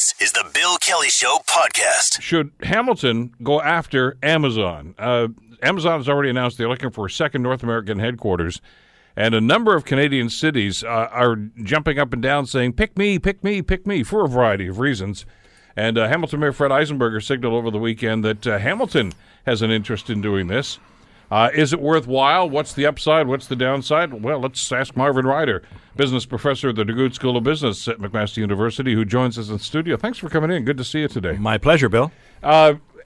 This is the Bill Kelly Show podcast. Should Hamilton go after Amazon? Amazon has already announced they're looking for a second North American headquarters, and a number of Canadian cities are jumping up and down saying, pick me, pick me, pick me, for a variety of reasons. And Hamilton Mayor Fred Eisenberger signaled over the weekend that Hamilton has an interest in doing this. Is it worthwhile? What's the upside? What's the downside? Well, let's ask Marvin Ryder, business professor at the DeGroote School of Business at McMaster University, who joins us in the studio. Thanks for coming in. Good to see you today. My pleasure, Bill.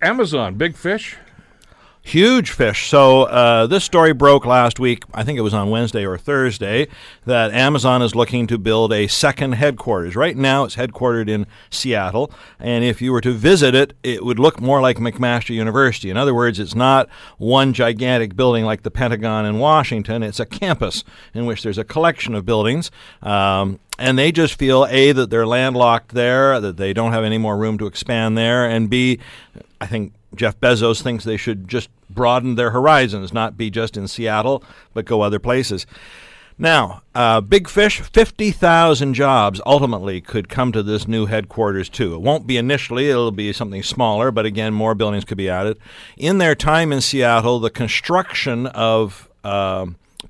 Amazon, big fish? Huge fish. So this story broke last week, I think it was on Wednesday or Thursday, that Amazon is looking to build a second headquarters. Right now it's headquartered in Seattle, and if you were to visit it, it would look more like McMaster University. In other words, it's not one gigantic building like the Pentagon in Washington. It's a campus in which there's a collection of buildings. And they just feel, A, that they're landlocked there, that they don't have any more room to expand there, and B, I think Jeff Bezos thinks they should just broaden their horizons, not be just in Seattle, but go other places. Now, big fish, 50,000 jobs ultimately could come to this new headquarters too. It won't be initially, it'll be something smaller, but again, more buildings could be added. In their time in Seattle, the construction of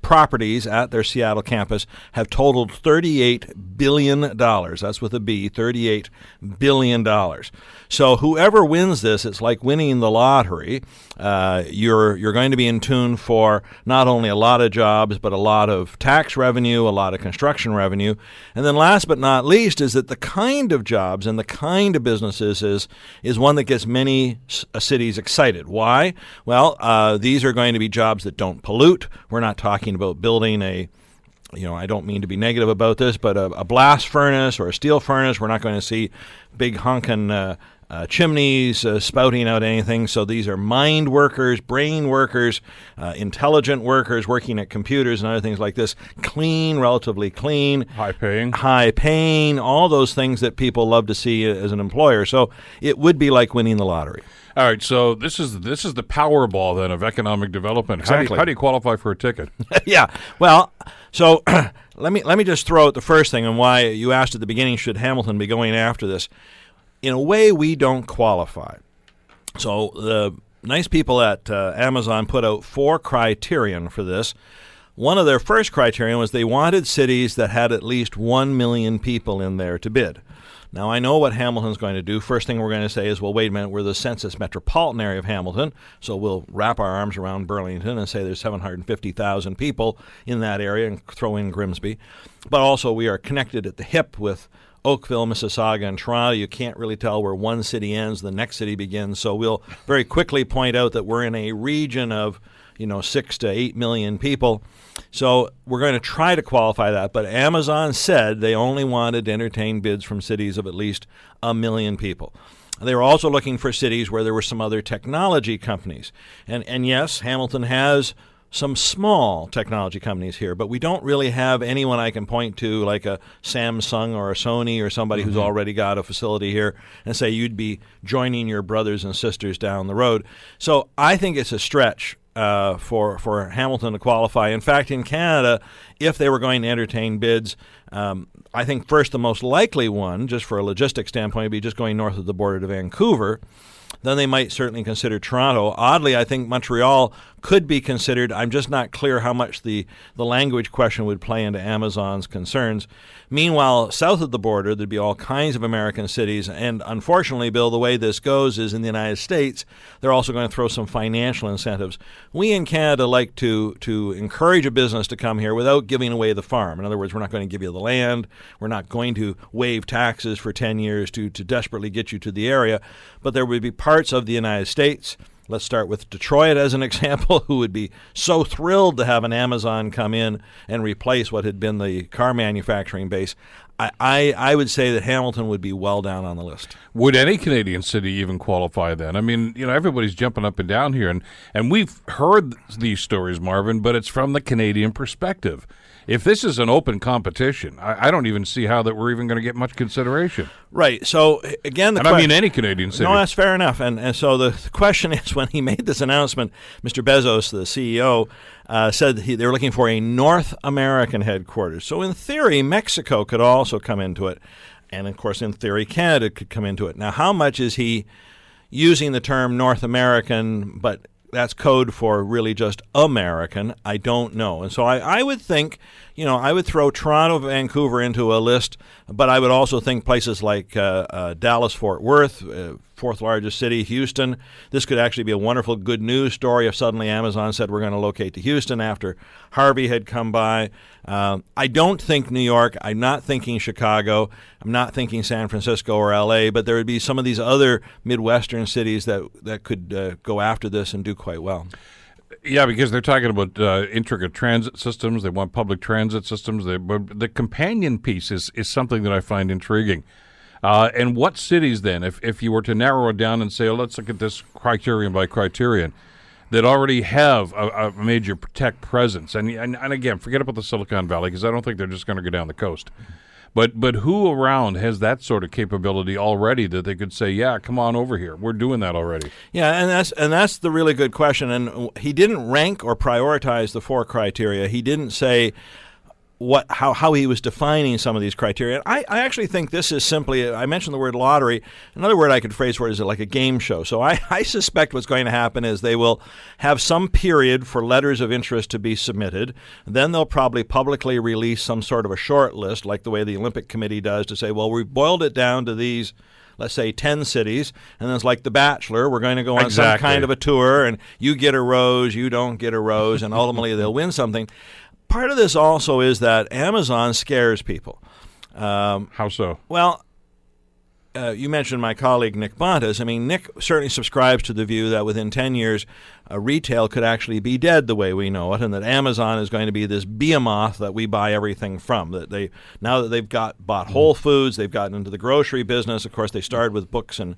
properties at their Seattle campus have totaled $38 billion. That's with a B, $38 billion. So whoever wins this, it's like winning the lottery. You're going to be in tune for not only a lot of jobs, but a lot of tax revenue, a lot of construction revenue. And then last but not least is that the kind of jobs and the kind of businesses is one that gets many cities excited. Why? Well, these are going to be jobs that don't pollute. We're not talking about building a, I don't mean to be negative about this, but a blast furnace or a steel furnace. We're not going to see big honking chimneys spouting out anything. So these are mind workers, brain workers, intelligent workers working at computers and other things like this. Clean, relatively clean. High paying, all those things that people love to see as an employer. So it would be like winning the lottery. All right, so this is the Powerball, then, of economic development. Exactly. How do you qualify for a ticket? Yeah, well, so let me just throw out the first thing and why you asked at the beginning, should Hamilton be going after this? In a way, we don't qualify. So the nice people at Amazon put out four criteria for this. One of their first criterion was they wanted cities that had at least 1 million people in there to bid. Now, I know what Hamilton's going to do. First thing we're going to say is, well, wait a minute, we're the census metropolitan area of Hamilton, so we'll wrap our arms around Burlington and say there's 750,000 people in that area and throw in Grimsby. But also we are connected at the hip with Oakville, Mississauga, and Toronto. You can't really tell where one city ends, the next city begins, so we'll very quickly point out that we're in a region of 6 to 8 million people. So we're going to try to qualify that. But Amazon said they only wanted to entertain bids from cities of at least 1 million people. They were also looking for cities where there were some other technology companies. And yes, Hamilton has some small technology companies here, but we don't really have anyone I can point to like a Samsung or a Sony or somebody who's already got a facility here and say you'd be joining your brothers and sisters down the road. So I think it's a stretch for Hamilton to qualify. In fact, in Canada, if they were going to entertain bids, I think first the most likely one, just for a logistics standpoint, would be just going north of the border to Vancouver. Then they might certainly consider Toronto. Oddly, I think Montreal could be considered. I'm just not clear how much the language question would play into Amazon's concerns. Meanwhile, south of the border, there'd be all kinds of American cities. And unfortunately, Bill, the way this goes is in the United States, they're also going to throw some financial incentives. We in Canada like to encourage a business to come here without giving away the farm. In other words, we're not going to give you the land. We're not going to waive taxes for 10 years to desperately get you to the area. But there would be parts of the United States. Let's start with Detroit as an example, who would be so thrilled to have an Amazon come in and replace what had been the car manufacturing base. I would say that Hamilton would be well down on the list. Would any Canadian city even qualify then? I mean, everybody's jumping up and down here, and we've heard these stories, Marvin, but it's from the Canadian perspective. If this is an open competition, I don't even see how that we're even going to get much consideration. Right. So, again, I mean any Canadian city. No, that's fair enough. And so the question is, when he made this announcement, Mr. Bezos, the CEO, said they were looking for a North American headquarters. So, in theory, Mexico could also come into it. And, of course, in theory, Canada could come into it. Now, how much is he using the term North American, but that's code for really just American? I don't know. And so I would think, you know, I would throw Toronto, Vancouver into a list, but I would also think places like Dallas, Fort Worth, fourth largest city, Houston. This could actually be a wonderful good news story if suddenly Amazon said we're going to locate to Houston after Harvey had come by. I don't think New York. I'm not thinking Chicago. I'm not thinking San Francisco or L.A., but there would be some of these other Midwestern cities that could go after this and do quite well. Yeah, because they're talking about intricate transit systems. They want public transit systems. The companion piece is something that I find intriguing. And what cities then, if you were to narrow it down and say, oh, let's look at this criterion by criterion, that already have a major tech presence, and again, forget about the Silicon Valley because I don't think they're just going to go down the coast. But who around has that sort of capability already that they could say, yeah, come on over here, we're doing that already? Yeah, and that's the really good question. And he didn't rank or prioritize the four criteria. He didn't say how he was defining some of these criteria. I actually think this is simply, I mentioned the word lottery. Another word I could phrase for it is like a game show. So I suspect what's going to happen is they will have some period for letters of interest to be submitted. Then they'll probably publicly release some sort of a short list, like the way the Olympic Committee does, to say, well, we've boiled it down to these, let's say, 10 cities, and then it's like The Bachelor. We're going to go on some kind of a tour, and you get a rose, you don't get a rose, and ultimately they'll win something. Part of this also is that Amazon scares people. How so? Well, you mentioned my colleague Nick Bontas. I mean, Nick certainly subscribes to the view that within 10 years, retail could actually be dead the way we know it, and that Amazon is going to be this behemoth that we buy everything from. That they now that they've bought Whole Foods, they've gotten into the grocery business. Of course, they started with books and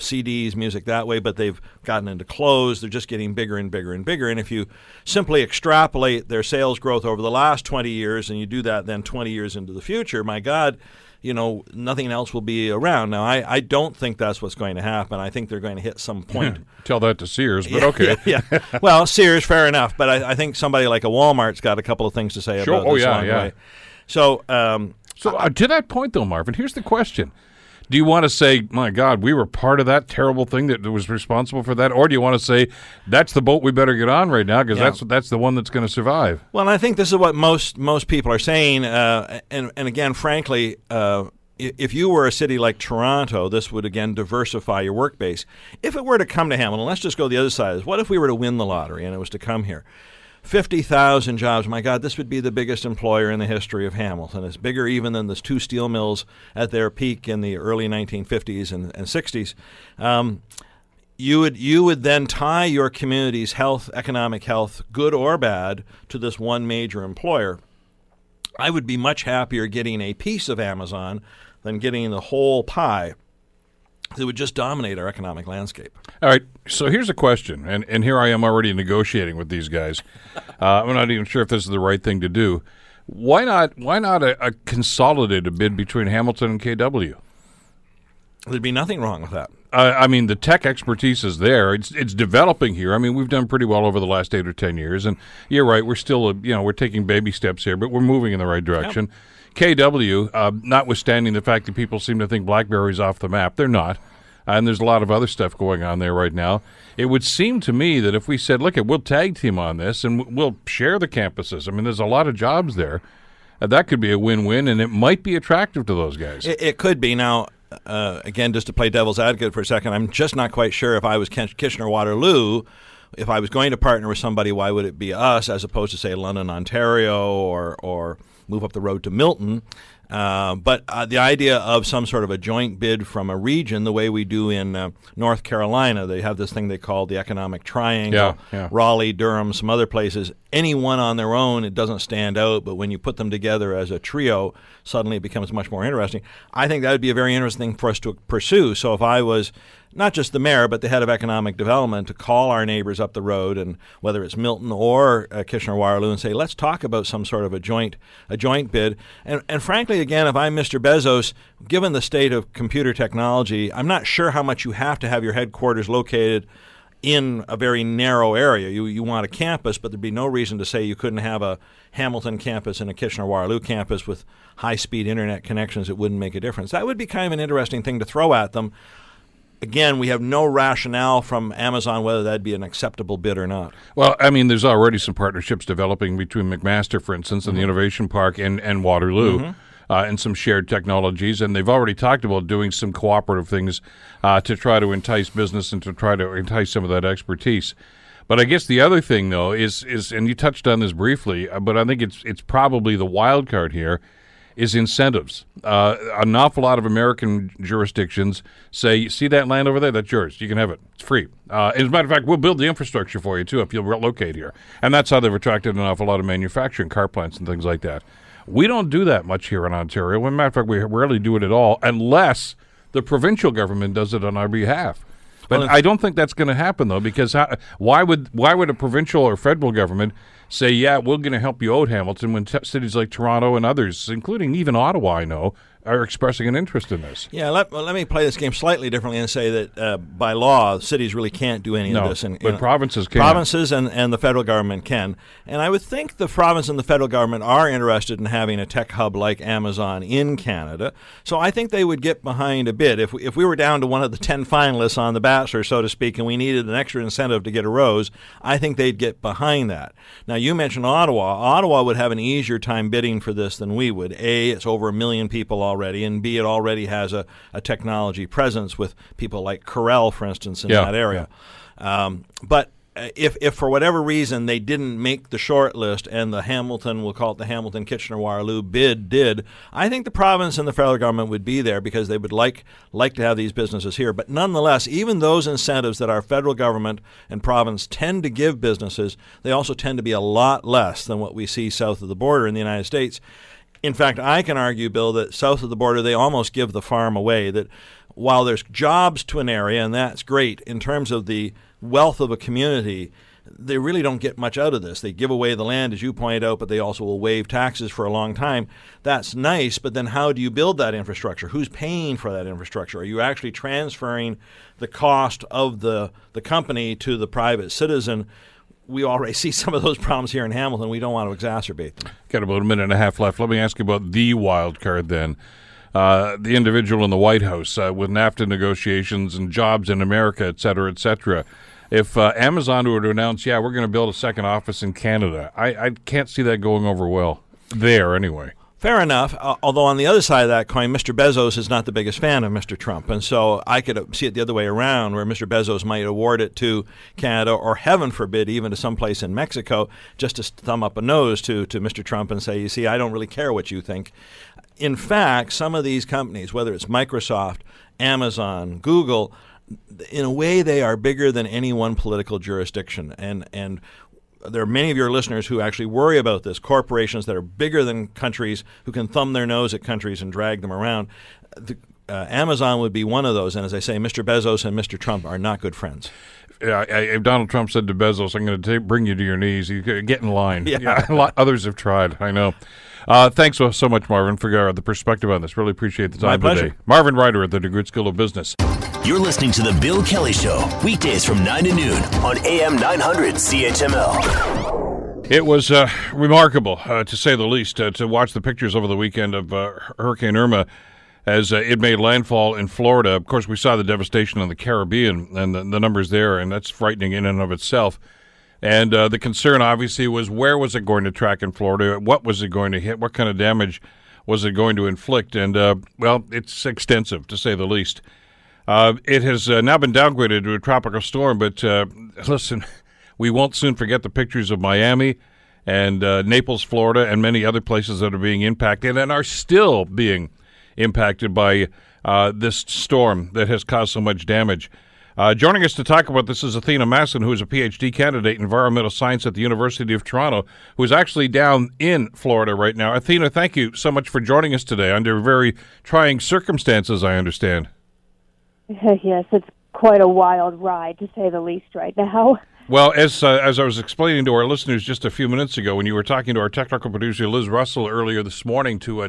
CDs, music that way, but they've gotten into clothes. They're just getting bigger and bigger and bigger. And if you simply extrapolate their sales growth over the last 20 years and you do that then 20 years into the future, my God, you know, nothing else will be around. Now, I don't think that's what's going to happen. I think they're going to hit some point. Tell that to Sears, but okay. Yeah. Well, Sears, fair enough. But I think somebody like a Walmart's got a couple of things to say about this long way. So, to that point, though, Marvin, here's the question. Do you want to say, my God, we were part of that terrible thing that was responsible for that? Or do you want to say, that's the boat we better get on right now because that's the one that's going to survive? Well, I think this is what most people are saying. And again, frankly, if you were a city like Toronto, this would, again, diversify your work base. If it were to come to Hamilton, let's just go the other side. What if we were to win the lottery and it was to come here? 50,000 jobs. My God, this would be the biggest employer in the history of Hamilton. It's bigger even than the two steel mills at their peak in the early 1950s and 60s. You would then tie your community's health, economic health, good or bad, to this one major employer. I would be much happier getting a piece of Amazon than getting the whole pie. It would just dominate our economic landscape. All right, so here's a question, and here I am already negotiating with these guys. I'm not even sure if this is the right thing to do. Why not a consolidated bid between Hamilton and KW? There'd be nothing wrong with that. I mean, the tech expertise is there. It's developing here. I mean, we've done pretty well over the last 8 or 10 years, and you're right. We're still, we're taking baby steps here, but we're moving in the right direction. Yep. KW, notwithstanding the fact that people seem to think BlackBerry's off the map, they're not. And there's a lot of other stuff going on there right now. It would seem to me that if we said, look, we'll tag team on this and we'll share the campuses. I mean, there's a lot of jobs there. That could be a win-win, and it might be attractive to those guys. It could be. Now, again, just to play devil's advocate for a second, I'm just not quite sure if I was Kitchener-Waterloo, if I was going to partner with somebody, why would it be us as opposed to, say, London, Ontario or move up the road to Milton. But the idea of some sort of a joint bid from a region, the way we do in North Carolina, they have this thing they call the economic triangle, Raleigh, Durham, some other places. Any one on their own, it doesn't stand out, but when you put them together as a trio, suddenly it becomes much more interesting. I think that would be a very interesting thing for us to pursue. So if I was not just the mayor, but the head of economic development, to call our neighbors up the road, and whether it's Milton or Kitchener-Waterloo, and say, let's talk about some sort of a joint bid. And frankly, again, if I'm Mr. Bezos, given the state of computer technology, I'm not sure how much you have to have your headquarters located in a very narrow area. You want a campus, but there'd be no reason to say you couldn't have a Hamilton campus and a Kitchener-Waterloo campus with high-speed internet connections. It wouldn't make a difference. That would be kind of an interesting thing to throw at them. Again, we have no rationale from Amazon whether that'd be an acceptable bid or not. Well, I mean, there's already some partnerships developing between McMaster, for instance, and the Innovation Park and Waterloo. Mm-hmm. And some shared technologies, and they've already talked about doing some cooperative things to try to entice business and to try to entice some of that expertise. But I guess the other thing, though, is and you touched on this briefly, but I think it's probably the wild card here, is incentives. An awful lot of American jurisdictions say, see that land over there? That's yours. You can have it. It's free. As a matter of fact, we'll build the infrastructure for you, too, if you'll relocate here. And that's how they've attracted an awful lot of manufacturing, car plants and things like that. We don't do that much here in Ontario. As a matter of fact, we rarely do it at all unless the provincial government does it on our behalf. But well, I don't think that's going to happen, though, because why would a provincial or federal government say, yeah, we're going to help you out, Hamilton, when cities like Toronto and others, including even Ottawa, I know, are expressing an interest in this? Yeah, let me play this game slightly differently and say that by law, cities really can't do any of this. And, but provinces can. Provinces and the federal government can. And I would think the province and the federal government are interested in having a tech hub like Amazon in Canada. So I think they would get behind a bid. If we were down to one of the 10 finalists on The Bachelor, so to speak, and we needed an extra incentive to get a rose, I think they'd get behind that. Now, you mentioned Ottawa. Ottawa would have an easier time bidding for this than we would. A, it's over 1 million people already, and B, it already has a technology presence with people like Corel, for instance, in that area. Yeah. But if for whatever reason they didn't make the short list and the Hamilton, we'll call it the Hamilton Kitchener-Waterloo bid did, I think the province and the federal government would be there because they would like to have these businesses here. But nonetheless, even those incentives that our federal government and province tend to give businesses, they also tend to be a lot less than what we see south of the border in the United States. In fact, I can argue, Bill, that south of the border, they almost give the farm away, that while there's jobs to an area, and that's great, in terms of the wealth of a community, they really don't get much out of this. They give away the land, as you point out, but they also will waive taxes for a long time. That's nice, but then how do you build that infrastructure? Who's paying for that infrastructure? Are you actually transferring the cost of the company to the private citizen? We already see some of those problems here in Hamilton. We don't want to exacerbate them. Got about a minute and a half left. Let me ask you about the wild card then. The individual in the White House with NAFTA negotiations and jobs in America, et cetera, et cetera. If Amazon were to announce, yeah, we're going to build a second office in Canada, I can't see that going over well there anyway. Fair enough, although on the other side of that coin, Mr. Bezos is not the biggest fan of Mr. Trump, and so I could see it the other way around, where Mr. Bezos might award it to Canada or, heaven forbid, even to someplace in Mexico, just to thumb up a nose to Mr. Trump and say, you see, I don't really care what you think. In fact, some of these companies, whether it's Microsoft, Amazon, Google, in a way they are bigger than any one political jurisdiction, and there are many of your listeners who actually worry about this, corporations that are bigger than countries who can thumb their nose at countries and drag them around. Amazon would be one of those, and as I say, Mr. Bezos and Mr. Trump are not good friends. If Donald Trump said to Bezos, I'm going to bring you to your knees, you get in line. Yeah, others have tried, I know. Thanks so much, Marvin, for the perspective on this. Really appreciate the time today. Marvin Ryder at the DeGroote School of Business. You're listening to The Bill Kelly Show, weekdays from 9 to noon on AM 900 CHML. It was remarkable, to say the least, to watch the pictures over the weekend of Hurricane Irma as it made landfall in Florida. Of course, we saw the devastation in the Caribbean and the numbers there, and that's frightening in and of itself. And the concern, obviously, was where was it going to track in Florida? What was it going to hit? What kind of damage was it going to inflict? And, well, it's extensive, to say the least. It has now been downgraded to a tropical storm, but listen, we won't soon forget the pictures of Miami and Naples, Florida, and many other places that are being impacted and are still being impacted by this storm that has caused so much damage. Joining us to talk about this is Athena Masson, who is a Ph.D. candidate in environmental science at the University of Toronto, who is actually down in Florida right now. Athena, thank you so much for joining us today under very trying circumstances, I understand. Yes, it's quite a wild ride, to say the least, right now. Well, as I was explaining to our listeners just a few minutes ago when you were talking to our technical producer, Liz Russell, earlier this morning to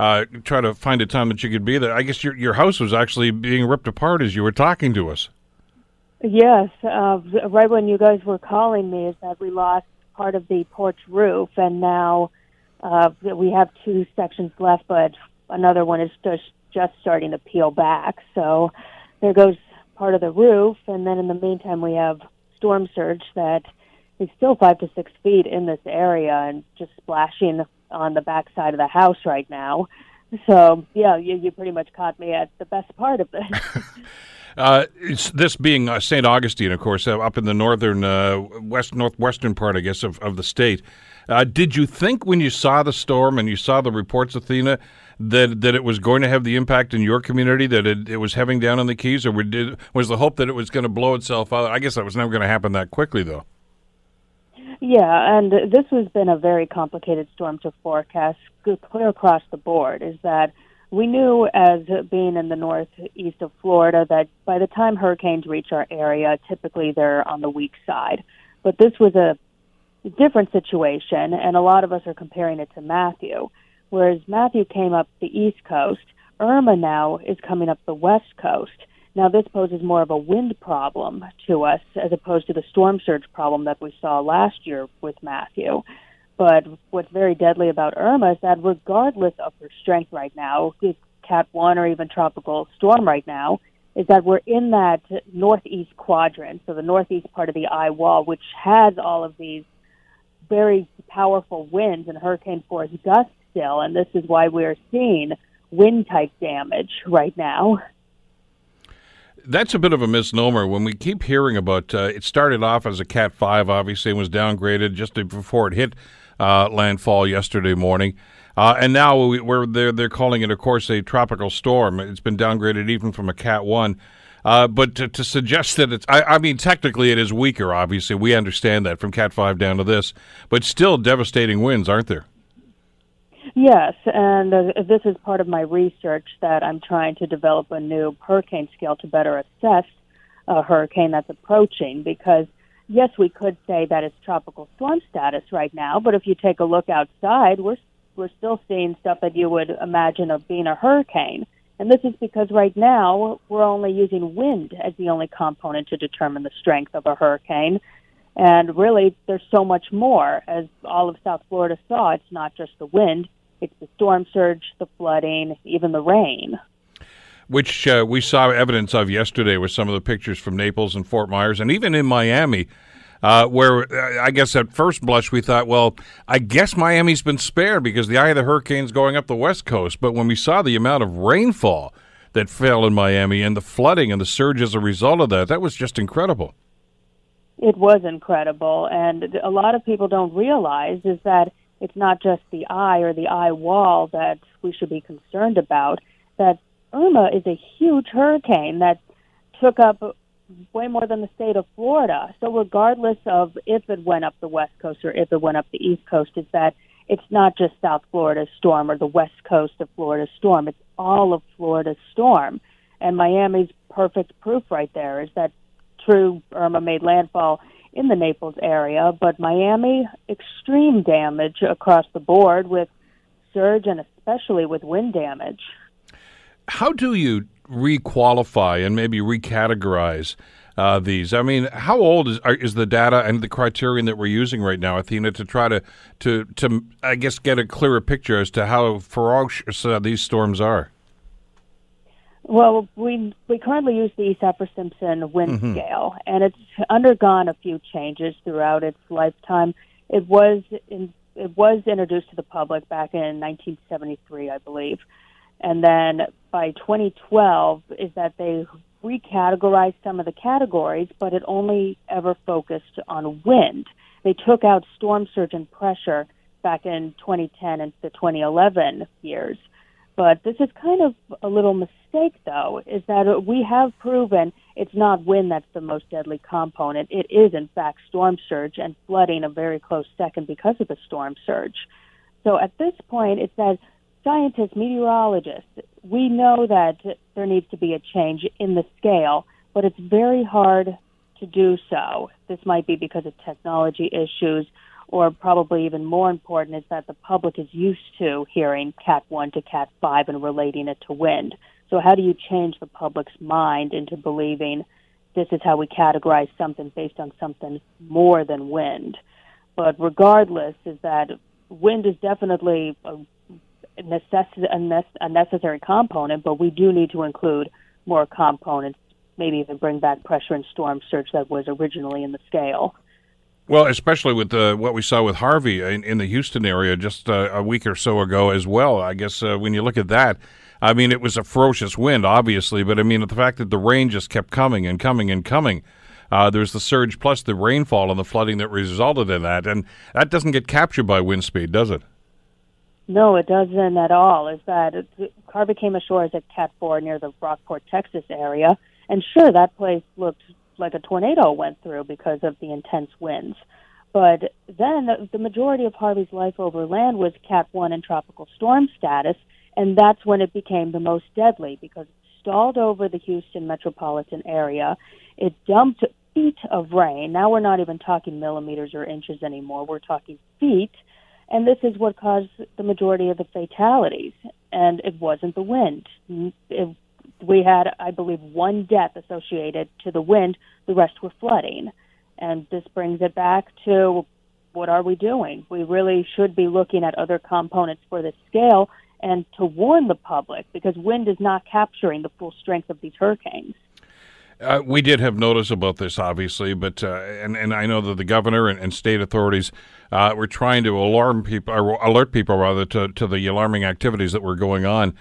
try to find a time that you could be there. I guess your house was actually being ripped apart as you were talking to us. Yes, right when you guys were calling me, is that we lost part of the porch roof, and now we have two sections left, but another one is just starting to peel back. So there goes part of the roof, and then in the meantime, we have storm surge that is still 5 to 6 feet in this area and just splashing on the backside of the house right now. So, yeah, you pretty much caught me at the best part of this. It's this being St. Augustine, of course, up in the northern, northwestern part, I guess, of the state. Did you think when you saw the storm and you saw the reports, Athena, that it was going to have the impact in your community that it was having down on the Keys, or was the hope that it was going to blow itself out? I guess that was never going to happen that quickly, though. Yeah, and this has been a very complicated storm to forecast, clear across the board, is that we knew as being in the northeast of Florida that by the time hurricanes reach our area, typically they're on the weak side. But this was a different situation, and a lot of us are comparing it to Matthew. Whereas Matthew came up the east coast, Irma now is coming up the west coast. Now, this poses more of a wind problem to us as opposed to the storm surge problem that we saw last year with Matthew. But what's very deadly about Irma is that regardless of her strength right now, Cat 1 or even tropical storm right now, is that we're in that northeast quadrant, so the northeast part of the eye wall, which has all of these very powerful winds and hurricane force gusts still, and this is why we're seeing wind-type damage right now. That's a bit of a misnomer when we keep hearing about it started off as a Cat 5, obviously, and was downgraded just before it hit landfall yesterday morning. And now they're calling it, of course, a tropical storm. It's been downgraded even from a Cat 1. But to suggest that it's, I mean, technically it is weaker, obviously. We understand that from Cat 5 down to this. But still devastating winds, aren't there? Yes, and this is part of my research that I'm trying to develop a new hurricane scale to better assess a hurricane that's approaching, because, yes, we could say that it's tropical storm status right now, but if you take a look outside, we're still seeing stuff that you would imagine of being a hurricane. And this is because right now we're only using wind as the only component to determine the strength of a hurricane. And really, there's so much more. As all of South Florida saw, it's not just the wind. It's the storm surge, the flooding, even the rain. Which we saw evidence of yesterday with some of the pictures from Naples and Fort Myers, and even in Miami, where I guess at first blush we thought, well, I guess Miami's been spared because the eye of the hurricane's going up the west coast. But when we saw the amount of rainfall that fell in Miami and the flooding and the surge as a result of that, that was just incredible. It was incredible, and a lot of people don't realize is that it's not just the eye or the eye wall that we should be concerned about, that Irma is a huge hurricane that took up way more than the state of Florida. So regardless of if it went up the west coast or if it went up the east coast, is that it's not just South Florida's storm or the west coast of Florida's storm. It's all of Florida's storm. And Miami's perfect proof right there is that true Irma made landfall in the Naples area, but Miami, extreme damage across the board with surge and especially with wind damage. How do you requalify and maybe recategorize these? I mean, how old is the data and the criterion that we're using right now, Athena, to try to I guess, get a clearer picture as to how ferocious these storms are? Well, we currently use the Saffir-Simpson wind scale, and it's undergone a few changes throughout its lifetime. It was introduced to the public back in 1973, I believe, and then by 2012 is that they recategorized some of the categories, but it only ever focused on wind. They took out storm surge and pressure back in 2010 and the 2011 years. But this is kind of a little mistake, though, is that we have proven it's not wind that's the most deadly component. It is, in fact, storm surge and flooding a very close second because of the storm surge. So at this point, it says scientists, meteorologists, we know that there needs to be a change in the scale, but it's very hard to do so. This might be because of technology issues, or probably even more important is that the public is used to hearing Cat 1 to Cat 5 and relating it to wind. So how do you change the public's mind into believing this is how we categorize something based on something more than wind. But regardless, is that wind is definitely a necessary component, but we do need to include more components, maybe even bring back pressure and storm surge that was originally in the scale. Well, especially with what we saw with Harvey in the Houston area just a week or so ago as well. I guess when you look at that, I mean, it was a ferocious wind, obviously, but I mean, the fact that the rain just kept coming and coming and coming, there's the surge plus the rainfall and the flooding that resulted in that, and that doesn't get captured by wind speed, does it? No, it doesn't at all. Is that Harvey came ashore as a Cat 4 near the Rockport, Texas area, and sure, that place looked like a tornado went through because of the intense winds. But then the majority of Harvey's life over land was Cat 1 and tropical storm status, and that's when it became the most deadly because it stalled over the Houston metropolitan area. It dumped feet of rain. Now we're not even talking millimeters or inches anymore. We're talking feet. And this is what caused the majority of the fatalities. And it wasn't the wind. We had, I believe, one death associated to the wind. The rest were flooding. And this brings it back to what are we doing? We really should be looking at other components for this scale and to warn the public because wind is not capturing the full strength of these hurricanes. We did have notice about this, obviously, but and I know that the governor and state authorities were trying to alert people to the alarming activities that were going on.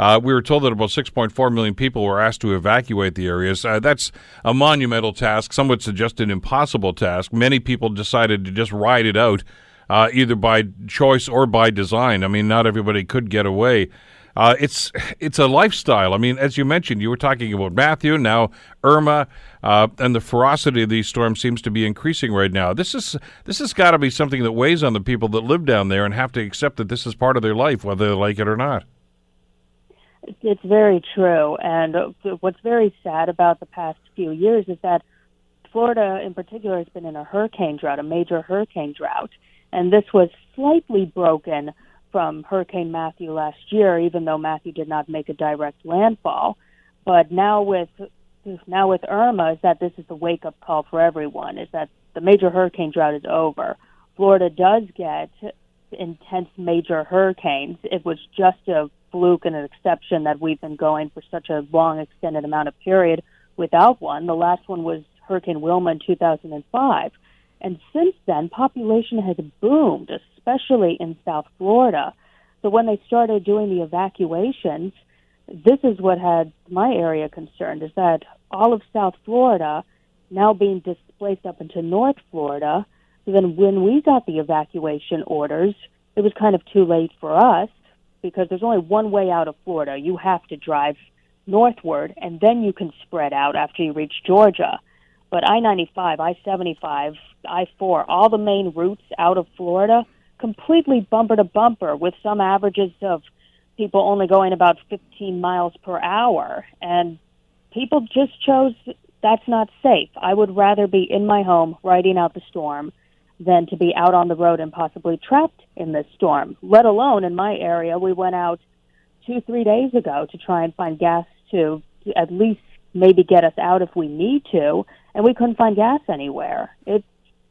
We were told that about 6.4 million people were asked to evacuate the areas. That's a monumental task. Some would suggest an impossible task. Many people decided to just ride it out, either by choice or by design. I mean, not everybody could get away. It's a lifestyle. I mean, as you mentioned, you were talking about Matthew, now Irma, and the ferocity of these storms seems to be increasing right now. This has got to be something that weighs on the people that live down there and have to accept that this is part of their life, whether they like it or not. It's very true, and what's very sad about the past few years is that Florida in particular has been in a hurricane drought, a major hurricane drought, and this was slightly broken from Hurricane Matthew last year, even though Matthew did not make a direct landfall. But now with Irma, is that this is the wake-up call for everyone, is that the major hurricane drought is over. Florida does get intense major hurricanes. It was just a fluke and an exception that we've been going for such a long, extended amount of period without one. The last one was Hurricane Wilma in 2005. And since then, population has boomed, especially in South Florida. So when they started doing the evacuations, this is what had my area concerned, is that all of South Florida now being displaced up into North Florida. So then when we got the evacuation orders, it was kind of too late for us because there's only one way out of Florida. You have to drive northward, and then you can spread out after you reach Georgia. But I-95, I-75, I-4, all the main routes out of Florida, completely bumper to bumper with some averages of people only going about 15 miles per hour. And people just chose that's not safe. I would rather be in my home riding out the storm than to be out on the road and possibly trapped in this storm, let alone in my area. We went out 2-3 days ago to try and find gas to at least maybe get us out if we need to, and we couldn't find gas anywhere. It's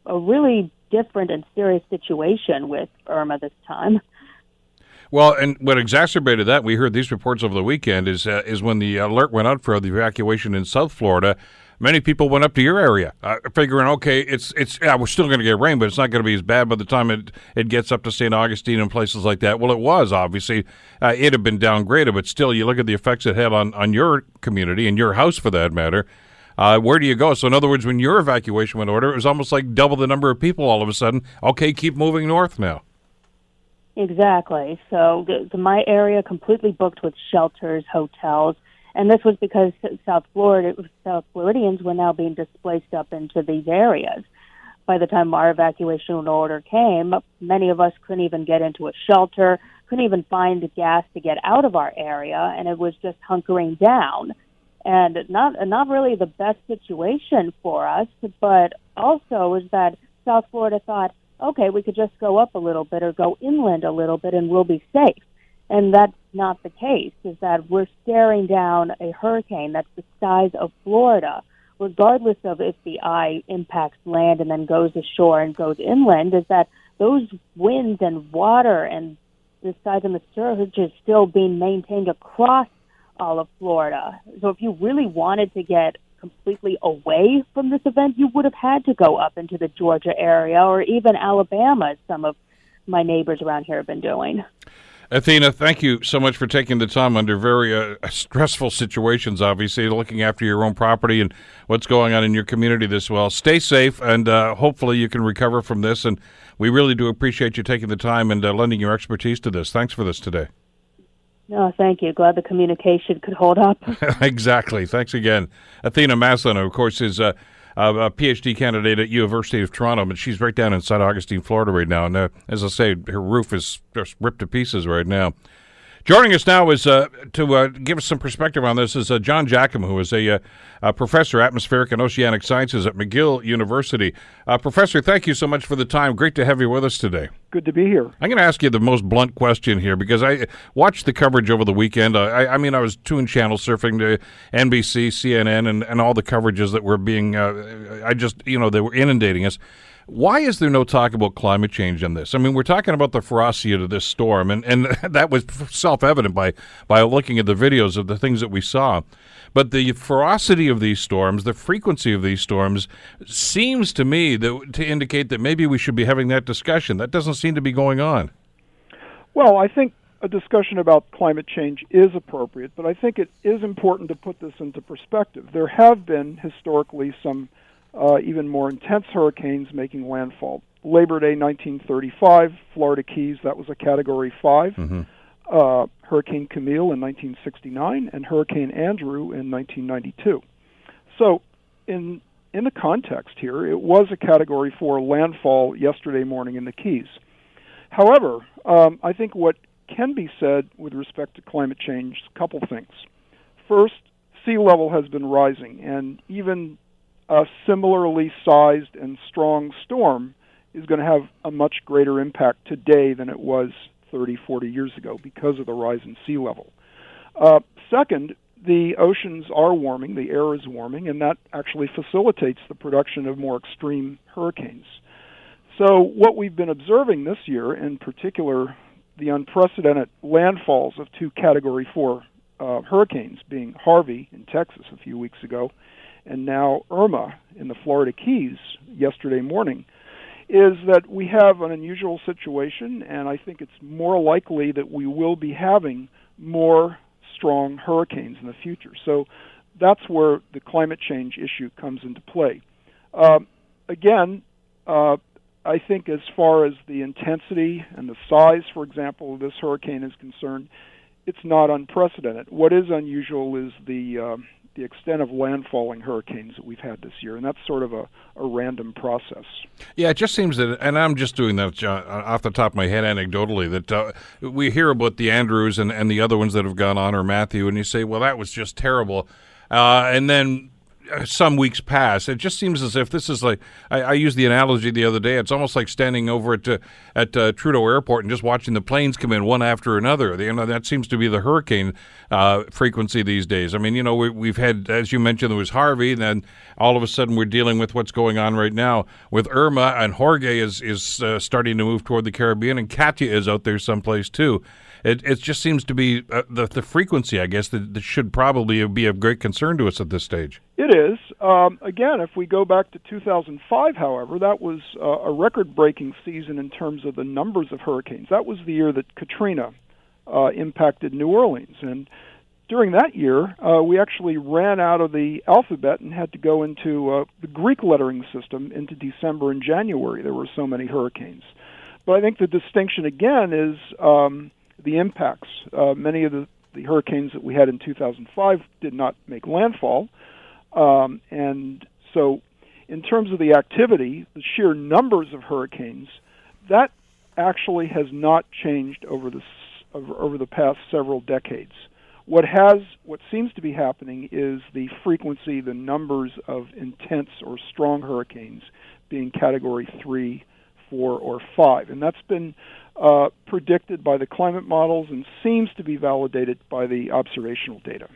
a really different and serious situation with Irma this time. Well, and what exacerbated that, we heard these reports over the weekend, is when the alert went out for the evacuation in South Florida, many people went up to your area, figuring, okay, we're still going to get rain, but it's not going to be as bad by the time it gets up to St. Augustine and places like that. Well, it was, obviously. It had been downgraded, but still, you look at the effects it had on your community and your house, for that matter. Where do you go? So, in other words, when your evacuation went order, it was almost like double the number of people all of a sudden. Okay, keep moving north now. Exactly. So, my area completely booked with shelters, hotels. And this was because South Floridians were now being displaced up into these areas. By the time our evacuation order came, many of us couldn't even get into a shelter, couldn't even find the gas to get out of our area, and it was just hunkering down. And not really the best situation for us, but also is that South Florida thought, okay, we could just go up a little bit or go inland a little bit and we'll be safe. And that's not the case, is that we're staring down a hurricane that's the size of Florida. regardless of if the eye impacts land and then goes ashore and goes inland, is that those winds and water and the size of the surge is still being maintained across all of Florida. So if you really wanted to get completely away from this event, you would have had to go up into the Georgia area or even Alabama, as some of my neighbors around here have been doing. Athena, thank you so much for taking the time under very stressful situations, obviously, looking after your own property and what's going on in your community this well. Stay safe, and hopefully you can recover from this. And we really do appreciate you taking the time and lending your expertise to this. Thanks for this today. No, thank you. Glad the communication could hold up. Exactly. Thanks again. Athena Masson, of course, is a PhD candidate at University of Toronto, but she's right down in St. Augustine, Florida right now. And as I say, her roof is just ripped to pieces right now. Joining us now is to give us some perspective on this is John Jackman, who is a professor of atmospheric and oceanic sciences at McGill University. Professor, thank you so much for the time. Great to have you with us today. Good to be here. I'm going to ask you the most blunt question here because I watched the coverage over the weekend. I mean, I was tune channel surfing to NBC, CNN, and all the coverages that were being, they were inundating us. Why is there no talk about climate change in this? I mean, we're talking about the ferocity of this storm, and that was self-evident by looking at the videos of the things that we saw. But the ferocity of these storms, the frequency of these storms, seems to me to indicate that maybe we should be having that discussion. That doesn't seem to be going on. Well, I think a discussion about climate change is appropriate, but I think it is important to put this into perspective. There have been historically some even more intense hurricanes making landfall. Labor Day 1935, Florida Keys, that was a Category 5. Mm-hmm. Hurricane Camille in 1969, and Hurricane Andrew in 1992. So in the context here, it was a Category 4 landfall yesterday morning in the Keys. However, I think what can be said with respect to climate change, a couple things. First, sea level has been rising, and even a similarly sized and strong storm is going to have a much greater impact today than it was 30, 40 years ago because of the rise in sea level. Second, the oceans are warming, the air is warming, and that actually facilitates the production of more extreme hurricanes. So what we've been observing this year, in particular the unprecedented landfalls of two Category 4 hurricanes, being Harvey in Texas a few weeks ago, and now Irma in the Florida Keys yesterday morning, is that we have an unusual situation, and I think it's more likely that we will be having more strong hurricanes in the future. So that's where the climate change issue comes into play. I think as far as the intensity and the size, for example, of this hurricane is concerned, it's not unprecedented. What is unusual is the extent of landfalling hurricanes that we've had this year, and that's sort of a random process. Yeah, it just seems that, and I'm just doing that off the top of my head anecdotally, that we hear about the Andrews and the other ones that have gone on, or Matthew, and you say, well, that was just terrible. And then some weeks pass. It just seems as if this is like, I used the analogy the other day, it's almost like standing over at Trudeau Airport and just watching the planes come in one after another. That seems to be the hurricane frequency these days. I mean, we've had, as you mentioned, there was Harvey, and then all of a sudden we're dealing with what's going on right now with Irma, and Jorge is starting to move toward the Caribbean, and Katia is out there someplace too. It just seems to be the frequency, I guess, that should probably be of great concern to us at this stage. It is. Again, if we go back to 2005, however, that was a record-breaking season in terms of the numbers of hurricanes. That was the year that Katrina impacted New Orleans. And during that year, we actually ran out of the alphabet and had to go into the Greek lettering system into December and January. There were so many hurricanes. But I think the distinction, again, is the impacts. Many of the hurricanes that we had in 2005 did not make landfall. And so in terms of the activity, the sheer numbers of hurricanes, that actually has not changed over the past several decades. What seems to be happening is the frequency, the numbers of intense or strong hurricanes being Category 3, 4, or 5. And that's been predicted by the climate models and seems to be validated by the observational data.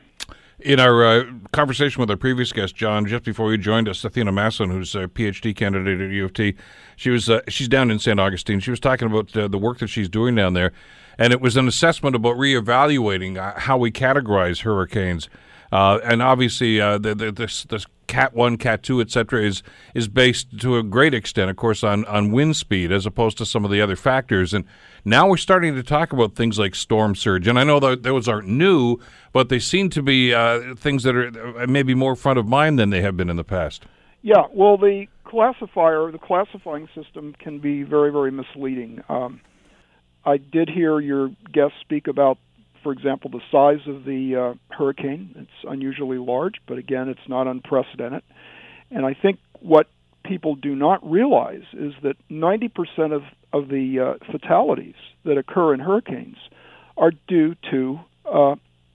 In our conversation with our previous guest, John, just before you joined us, Athena Masson, who's a PhD candidate at U of T, she's down in St. Augustine. She was talking about the work that she's doing down there, and it was an assessment about reevaluating how we categorize hurricanes. And obviously, this Cat 1, Cat 2, et cetera, is based to a great extent, of course, on wind speed as opposed to some of the other factors. And now we're starting to talk about things like storm surge. And I know that those aren't new, but they seem to be things that are maybe more front of mind than they have been in the past. Yeah, well, the classifying system can be very, very misleading. I did hear your guest speak about, for example, the size of the hurricane. It's unusually large, but again, it's not unprecedented. And I think what people do not realize is that 90% of the fatalities that occur in hurricanes are due to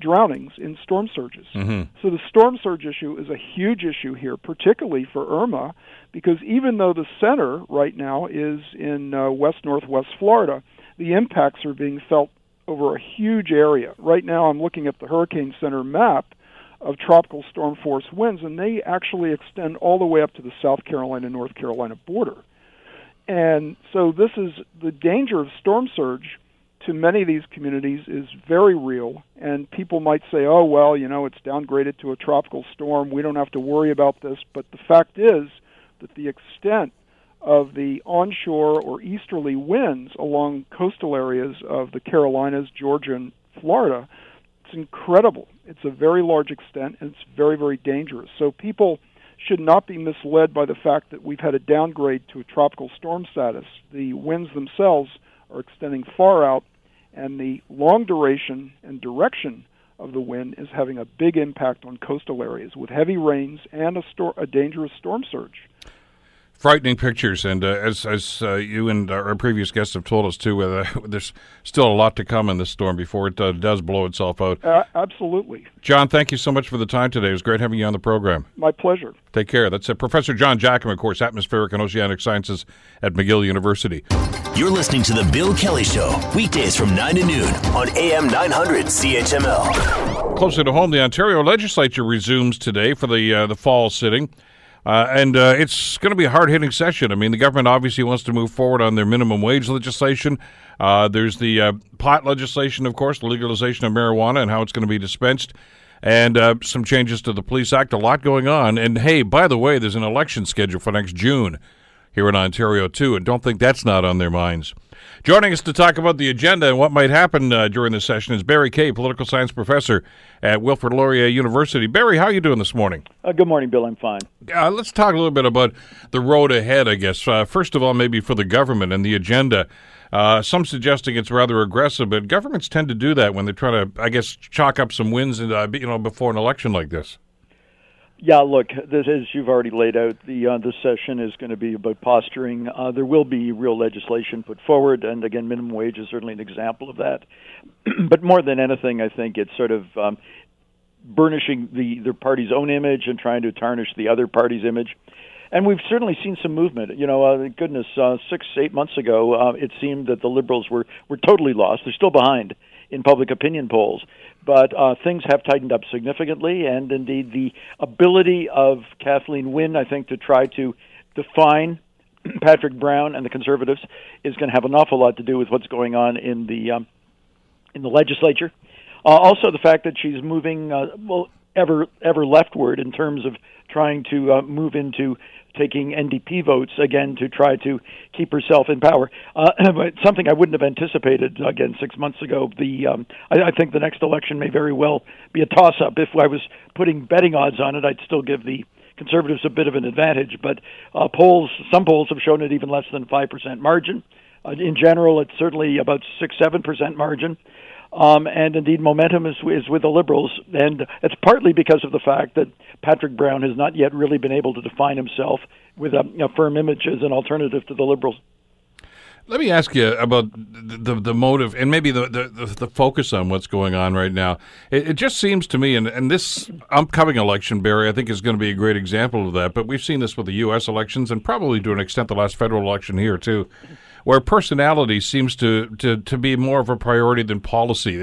drownings in storm surges. Mm-hmm. So the storm surge issue is a huge issue here, particularly for Irma, because even though the center right now is in west-northwest Florida, the impacts are being felt over a huge area. Right now I'm looking at the Hurricane Center map of tropical storm force winds, and they actually extend all the way up to the South Carolina-North Carolina border. And so this is the danger of storm surge to many of these communities is very real, and people might say, oh, well, you know, it's downgraded to a tropical storm. We don't have to worry about this. But the fact is that the extent of the onshore or easterly winds along coastal areas of the Carolinas, Georgia, and Florida, it's incredible. It's a very large extent, and it's very, very dangerous. So people should not be misled by the fact that we've had a downgrade to a tropical storm status. The winds themselves are extending far out, and the long duration and direction of the wind is having a big impact on coastal areas with heavy rains and a dangerous storm surge. Frightening pictures, and as you and our previous guests have told us too, there's still a lot to come in this storm before it does blow itself out. Absolutely. John, thank you so much for the time today. It was great having you on the program. My pleasure. Take care. That's Professor John Jackman, of course, Atmospheric and Oceanic Sciences at McGill University. You're listening to The Bill Kelly Show, weekdays from 9 to noon on AM 900 CHML. Closer to home, the Ontario Legislature resumes today for the fall sitting. And it's going to be a hard-hitting session. I mean, the government obviously wants to move forward on their minimum wage legislation. There's the pot legislation, of course, the legalization of marijuana and how it's going to be dispensed, and some changes to the Police Act, a lot going on. And, hey, by the way, there's an election scheduled for next June here in Ontario, too, and don't think that's not on their minds. Joining us to talk about the agenda and what might happen during this session is Barry Kay, political science professor at Wilfrid Laurier University. Barry, how are you doing this morning? Good morning, Bill. I'm fine. Let's talk a little bit about the road ahead, I guess. First of all, maybe for the government and the agenda. Some suggesting it's rather aggressive, but governments tend to do that when they're trying to, I guess, chalk up some wins and, before an election like this. Yeah, look, this, as you've already laid out, this session is going to be about posturing. There will be real legislation put forward, and again, minimum wage is certainly an example of that. But more than anything, I think it's sort of burnishing the party's own image and trying to tarnish the other party's image. And we've certainly seen some movement. You know, 6-8 months ago, it seemed that the Liberals were totally lost. They're still behind in public opinion polls. But things have tightened up significantly, and indeed the ability of Kathleen Wynne, I think, to try to define Patrick Brown and the Conservatives is going to have an awful lot to do with what's going on in the legislature. Also, the fact that she's moving ever leftward in terms of trying to move into taking NDP votes, again, to try to keep herself in power. Something I wouldn't have anticipated, again, 6 months ago. I think the next election may very well be a toss-up. If I was putting betting odds on it, I'd still give the Conservatives a bit of an advantage. But some polls have shown it even less than 5% margin. In general, it's certainly about 6%, 7% margin. And indeed, momentum is with the Liberals, and it's partly because of the fact that Patrick Brown has not yet really been able to define himself with a firm image as an alternative to the Liberals. Let me ask you about the motive and maybe the focus on what's going on right now. It just seems to me, and this upcoming election, Barry, I think is going to be a great example of that, but we've seen this with the U.S. elections and probably to an extent the last federal election here, too, where personality seems to be more of a priority than policy.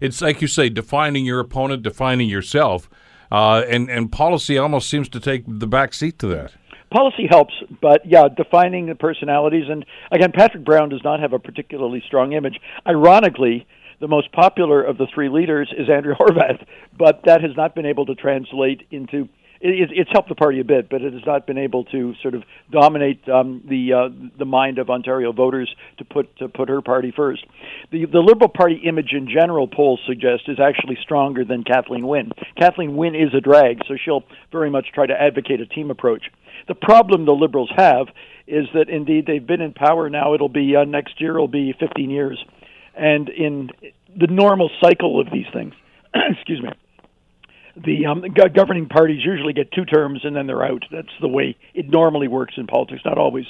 It's like you say, defining your opponent, defining yourself, – and policy almost seems to take the back seat to that. Policy helps, but, yeah, defining the personalities. And, again, Patrick Brown does not have a particularly strong image. Ironically, the most popular of the three leaders is Andrew Horvath, but that has not been able to translate into – it's helped the party a bit, but it has not been able to sort of dominate the mind of Ontario voters to put her party first. The Liberal Party image in general, polls suggest, is actually stronger than Kathleen Wynne. Kathleen Wynne is a drag, so she'll very much try to advocate a team approach. The problem the Liberals have is that, indeed, they've been in power now. It'll be next year will be 15 years. And in the normal cycle of these things, excuse me, the governing parties usually get two terms and then they're out. That's the way it normally works in politics, not always.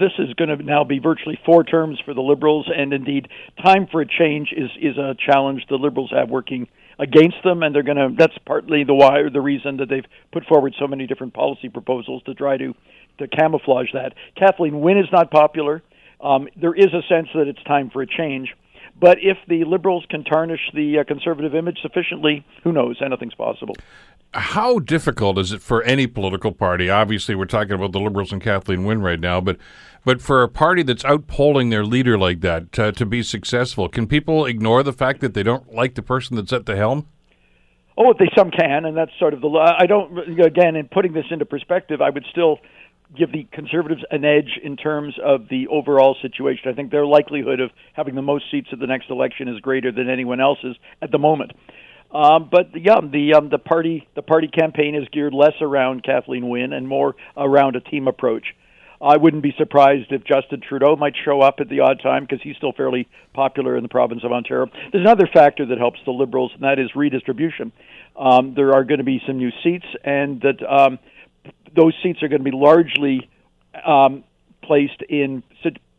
This is going to now be virtually four terms for the Liberals, and indeed, time for a change is a challenge the Liberals have working against them, and they're going to. That's partly the reason that they've put forward so many different policy proposals to try to camouflage that. Kathleen Wynne is not popular. There is a sense that it's time for a change. But if the Liberals can tarnish the conservative image sufficiently, who knows? Anything's possible. How difficult is it for any political party? Obviously, we're talking about the Liberals and Kathleen Wynne right now, but for a party that's outpolling their leader like that to be successful, can people ignore the fact that they don't like the person that's at the helm? Oh, some can, and that's sort of the law. Again, in putting this into perspective, I would still give the Conservatives an edge in terms of the overall situation. I think their likelihood of having the most seats at the next election is greater than anyone else's at the moment. But yeah, the party campaign is geared less around Kathleen Wynne and more around a team approach. I wouldn't be surprised if Justin Trudeau might show up at the odd time because he's still fairly popular in the province of Ontario. There's another factor that helps the Liberals, and that is redistribution. There are going to be some new seats, and that those seats are going to be largely placed in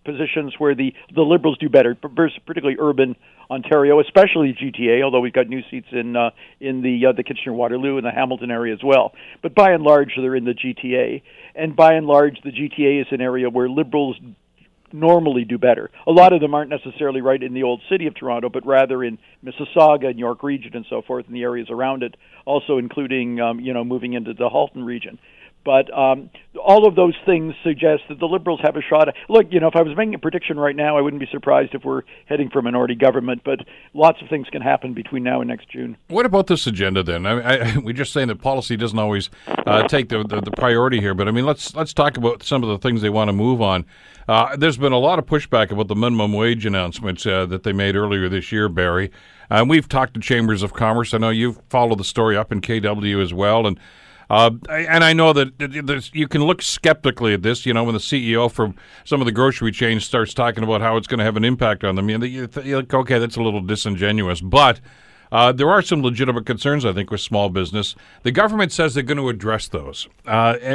positions where the Liberals do better, particularly urban Ontario, especially GTA, although we've got new seats in the Kitchener-Waterloo and the Hamilton area as well. But by and large, they're in the GTA. And by and large, the GTA is an area where Liberals normally do better. A lot of them aren't necessarily right in the old city of Toronto, but rather in Mississauga and York Region and so forth, and the areas around it, also including moving into the Halton region. But all of those things suggest that the Liberals have a shot. Look, if I was making a prediction right now, I wouldn't be surprised if we're heading for minority government, but lots of things can happen between now and next June. What about this agenda, then? We're just saying that policy doesn't always take the priority here, but, let's talk about some of the things they want to move on. There's been a lot of pushback about the minimum wage announcements that they made earlier this year, Barry. And we've talked to Chambers of Commerce. I know you've followed the story up in KW as well, and I know that you can look skeptically at this, when the CEO from some of the grocery chains starts talking about how it's going to have an impact on them. You're like, okay, that's a little disingenuous. But there are some legitimate concerns, I think, with small business. The government says they're going to address those,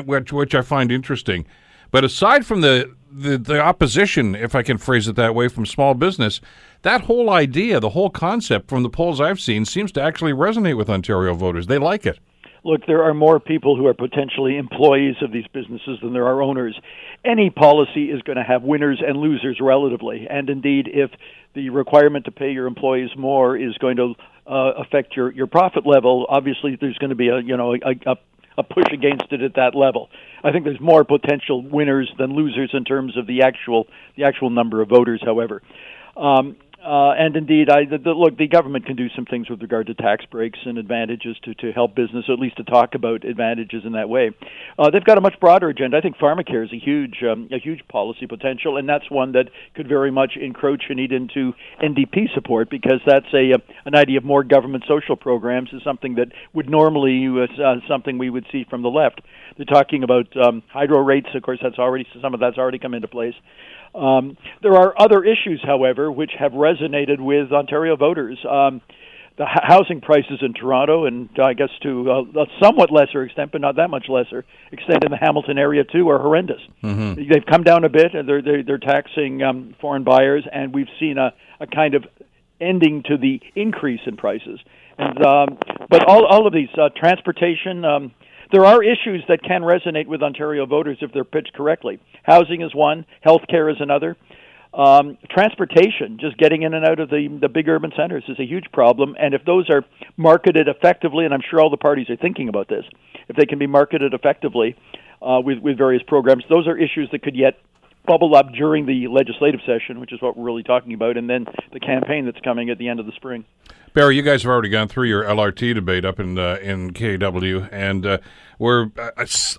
which I find interesting. But aside from the opposition, if I can phrase it that way, from small business, that whole idea, the whole concept from the polls I've seen seems to actually resonate with Ontario voters. They like it. Look, there are more people who are potentially employees of these businesses than there are owners. Any policy is going to have winners and losers relatively. And indeed, if the requirement to pay your employees more is going to affect your profit level, obviously there's going to be a push against it at that level. I think there's more potential winners than losers in terms of the actual number of voters, however. And indeed, the government can do some things with regard to tax breaks and advantages to help business, or at least to talk about advantages in that way. They've got a much broader agenda. I think pharmacare is a huge policy potential, and that's one that could very much encroach and eat into NDP support, because that's an idea of more government social programs is something that would normally something we would see from the left. They're talking about hydro rates. Of course, some of that's already come into place. There are other issues, however, which have resonated with Ontario voters. The housing prices in Toronto, and I guess to a somewhat lesser extent, but not that much lesser extent in the Hamilton area too, are horrendous. Mm-hmm. They've come down a bit, and they're taxing foreign buyers, and we've seen a kind of ending to the increase in prices. And but all of these transportation. There are issues that can resonate with Ontario voters if they're pitched correctly. Housing is one, healthcare is another. Transportation, just getting in and out of the big urban centers is a huge problem. And if those are marketed effectively, and I'm sure all the parties are thinking about this, if they can be marketed effectively with various programs, those are issues that could yet bubble up during the legislative session, which is what we're really talking about, and then the campaign that's coming at the end of the spring. Barry, you guys have already gone through your LRT debate up in KW, and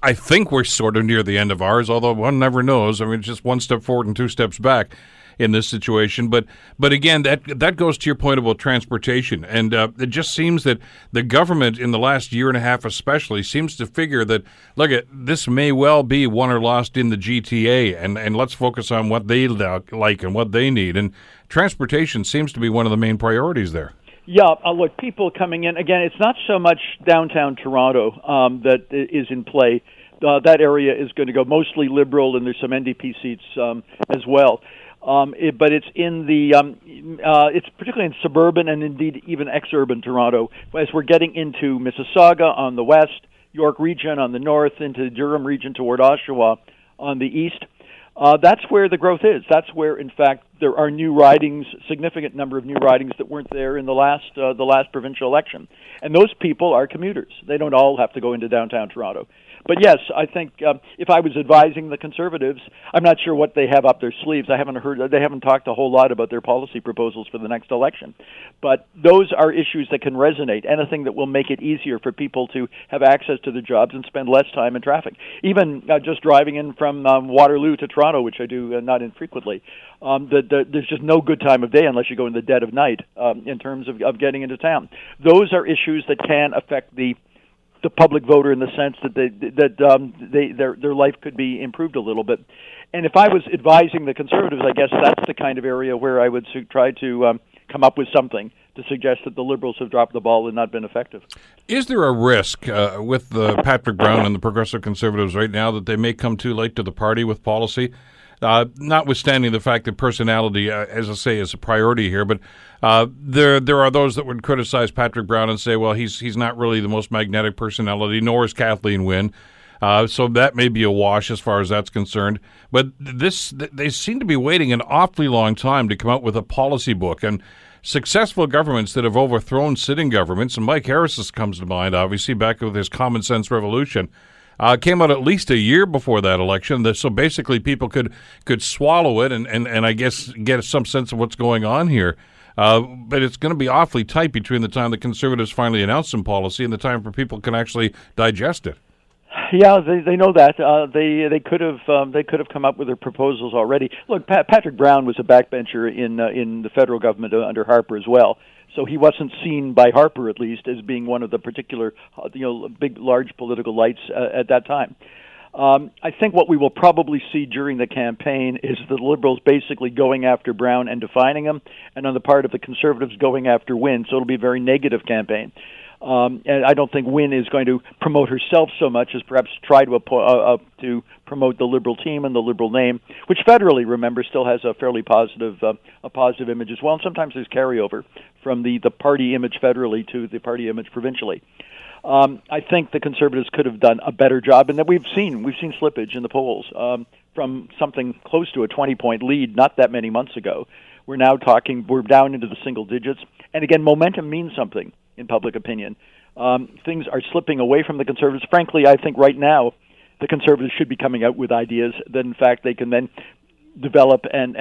I think we're sort of near the end of ours, although one never knows. I mean, it's just one step forward and two steps back in this situation. But again, that goes to your point about transportation. And it just seems that the government in the last year and a half especially seems to figure that, look, this may well be won or lost in the GTA, and let's focus on what they like and what they need. And transportation seems to be one of the main priorities there. Yeah, look, people coming in, again, it's not so much downtown Toronto that is in play. That area is going to go mostly Liberal, and there's some NDP seats as well. But it's in the it's particularly in suburban and indeed even exurban Toronto, as we're getting into Mississauga on the west, York region on the north, into the Durham region toward Oshawa on the east. That's where the growth is. That's where, in fact, there are new ridings, significant number of new ridings that weren't there in the last provincial election. And those people are commuters. They don't all have to go into downtown Toronto. But yes, I think if I was advising the Conservatives, I'm not sure what they have up their sleeves. They haven't talked a whole lot about their policy proposals for the next election. But those are issues that can resonate, anything that will make it easier for people to have access to their jobs and spend less time in traffic. Even just driving in from Waterloo to Toronto, which I do not infrequently, there's just no good time of day unless you go in the dead of night in terms of getting into town. Those are issues that can affect the public voter in the sense that their life could be improved a little bit. And if I was advising the Conservatives, I guess that's the kind of area where I would try to come up with something to suggest that the Liberals have dropped the ball and not been effective. Is there a risk with Patrick Brown and the Progressive Conservatives right now that they may come too late to the party with policy? Notwithstanding the fact that personality, as I say, is a priority here, but there are those that would criticize Patrick Brown and say, well, he's not really the most magnetic personality, nor is Kathleen Wynne. So that may be a wash as far as that's concerned. But they seem to be waiting an awfully long time to come out with a policy book. And successful governments that have overthrown sitting governments, and Mike Harris comes to mind, obviously, back with his Common Sense Revolution, came out at least a year before that election, so basically people could swallow it and I guess get some sense of what's going on here. But it's going to be awfully tight between the time the Conservatives finally announce some policy and the time for people can actually digest it. Yeah, they know that. They could have come up with their proposals already. Look, Patrick Brown was a backbencher in the federal government under Harper as well. So he wasn't seen by Harper, at least, as being one of the particular, large political lights at that time. I think what we will probably see during the campaign is the Liberals basically going after Brown and defining him, and on the part of the Conservatives going after Wynne. So it'll be a very negative campaign. And I don't think Wynne is going to promote herself so much as perhaps try to promote the Liberal team and the Liberal name, which federally, remember, still has a fairly positive positive image as well. And sometimes there's carryover from the party image federally to the party image provincially. I think the Conservatives could have done a better job, and that we've seen slippage in the polls from something close to a 20-point lead not that many months ago. We're now talking, we're down into the single digits. And again, momentum means something in public opinion. Things are slipping away from the Conservatives. Frankly, I think right now the Conservatives should be coming out with ideas that, in fact, they can then develop and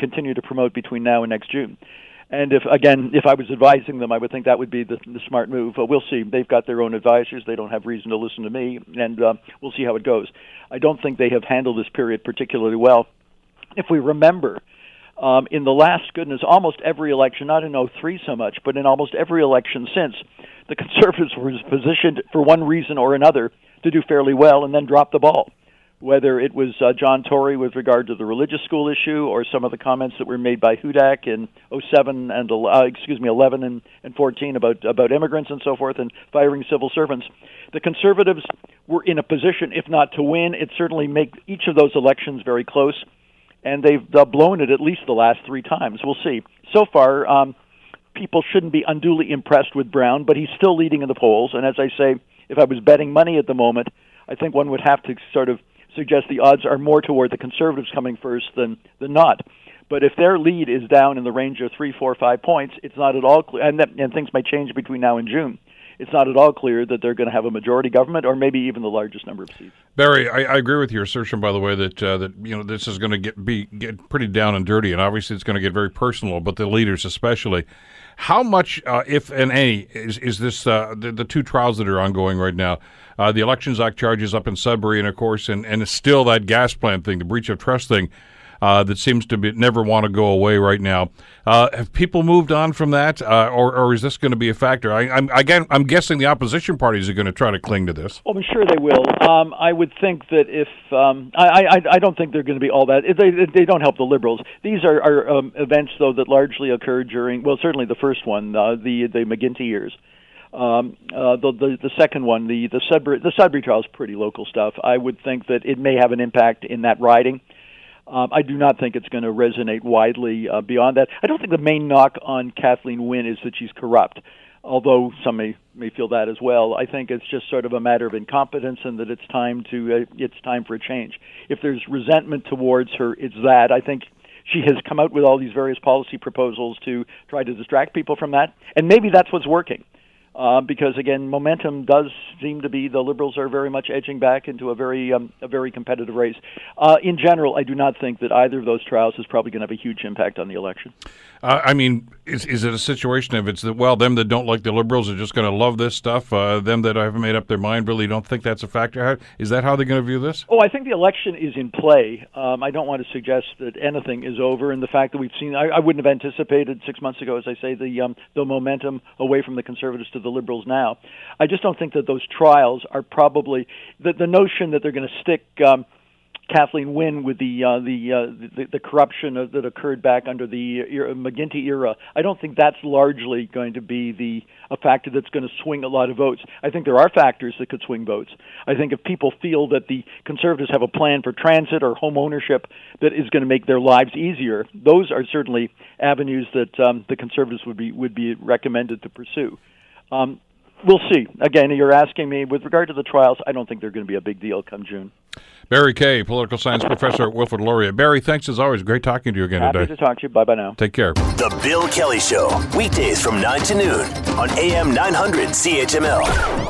continue to promote between now and next June. And if I was advising them, I would think that would be the smart move. We'll see. They've got their own advisors. They don't have reason to listen to me, and we'll see how it goes. I don't think they have handled this period particularly well. If we remember, in the last, goodness, almost every election, not in 2003 so much, but in almost every election since, the Conservatives were positioned for one reason or another to do fairly well and then drop the ball, whether it was John Tory with regard to the religious school issue or some of the comments that were made by Hudak in 2007 and 11 and 14 about immigrants and so forth and firing civil servants. The Conservatives were in a position, if not to win, it certainly make each of those elections very close. And they've blown it at least the last three times. We'll see. So far, people shouldn't be unduly impressed with Brown, but he's still leading in the polls. And as I say, if I was betting money at the moment, I think one would have to sort of suggest the odds are more toward the Conservatives coming first than not. But if their lead is down in the range of 3, 4, 5 points, it's not at all clear, and things may change between now and June. It's not at all clear that they're going to have a majority government, or maybe even the largest number of seats. Barry, I agree with your assertion, by the way, that that this is going to get pretty down and dirty, and obviously it's going to get very personal. But the leaders, especially, how much, if and any, is this the two trials that are ongoing right now? The Elections Act charges up in Sudbury, and of course, and still that gas plant thing, the breach of trust thing. That seems to be, never want to go away right now. Have people moved on from that, or is this going to be a factor? I'm guessing the opposition parties are going to try to cling to this. Well, I'm sure they will. I would think that if I don't think they're going to be all that. They don't help the Liberals. These are events, though, that largely occur during, well, certainly the first one, the McGuinty years. The second one, the Sudbury trial is pretty local stuff. I would think that it may have an impact in that riding. I do not think it's going to resonate widely beyond that. I don't think the main knock on Kathleen Wynne is that she's corrupt, although some may feel that as well. I think it's just sort of a matter of incompetence, and that it's time for a change. If there's resentment towards her, it's that. I think she has come out with all these various policy proposals to try to distract people from that, and maybe that's what's working. Because again, momentum does seem to be the Liberals are very much edging back into a very competitive race. In general, I do not think that either of those trials is probably going to have a huge impact on the election. I mean, is it a situation if it's that, well, them that don't like the Liberals are just going to love this stuff, them that haven't made up their mind really don't think that's a factor? Is that how they're going to view this? Oh, I think the election is in play. I don't want to suggest that anything is over, and the fact that we've seen, I wouldn't have anticipated 6 months ago, as I say, the momentum away from the Conservatives to the Liberals now. I just don't think that those trials are probably the notion that they're going to stick Kathleen Wynne with the corruption that occurred back under the McGuinty era. I don't think that's largely going to be a factor that's going to swing a lot of votes. I think there are factors that could swing votes. I think if people feel that the Conservatives have a plan for transit or home ownership that is going to make their lives easier, those are certainly avenues that the Conservatives would be recommended to pursue. We'll see. Again, you're asking me, with regard to the trials, I don't think they're going to be a big deal come June. Barry Kaye, political science professor at Wilfrid Laurier. Barry, thanks as always. Great talking to you again today. Happy to talk to you. Bye-bye now. Take care. The Bill Kelly Show, weekdays from 9 to noon on AM 900 CHML.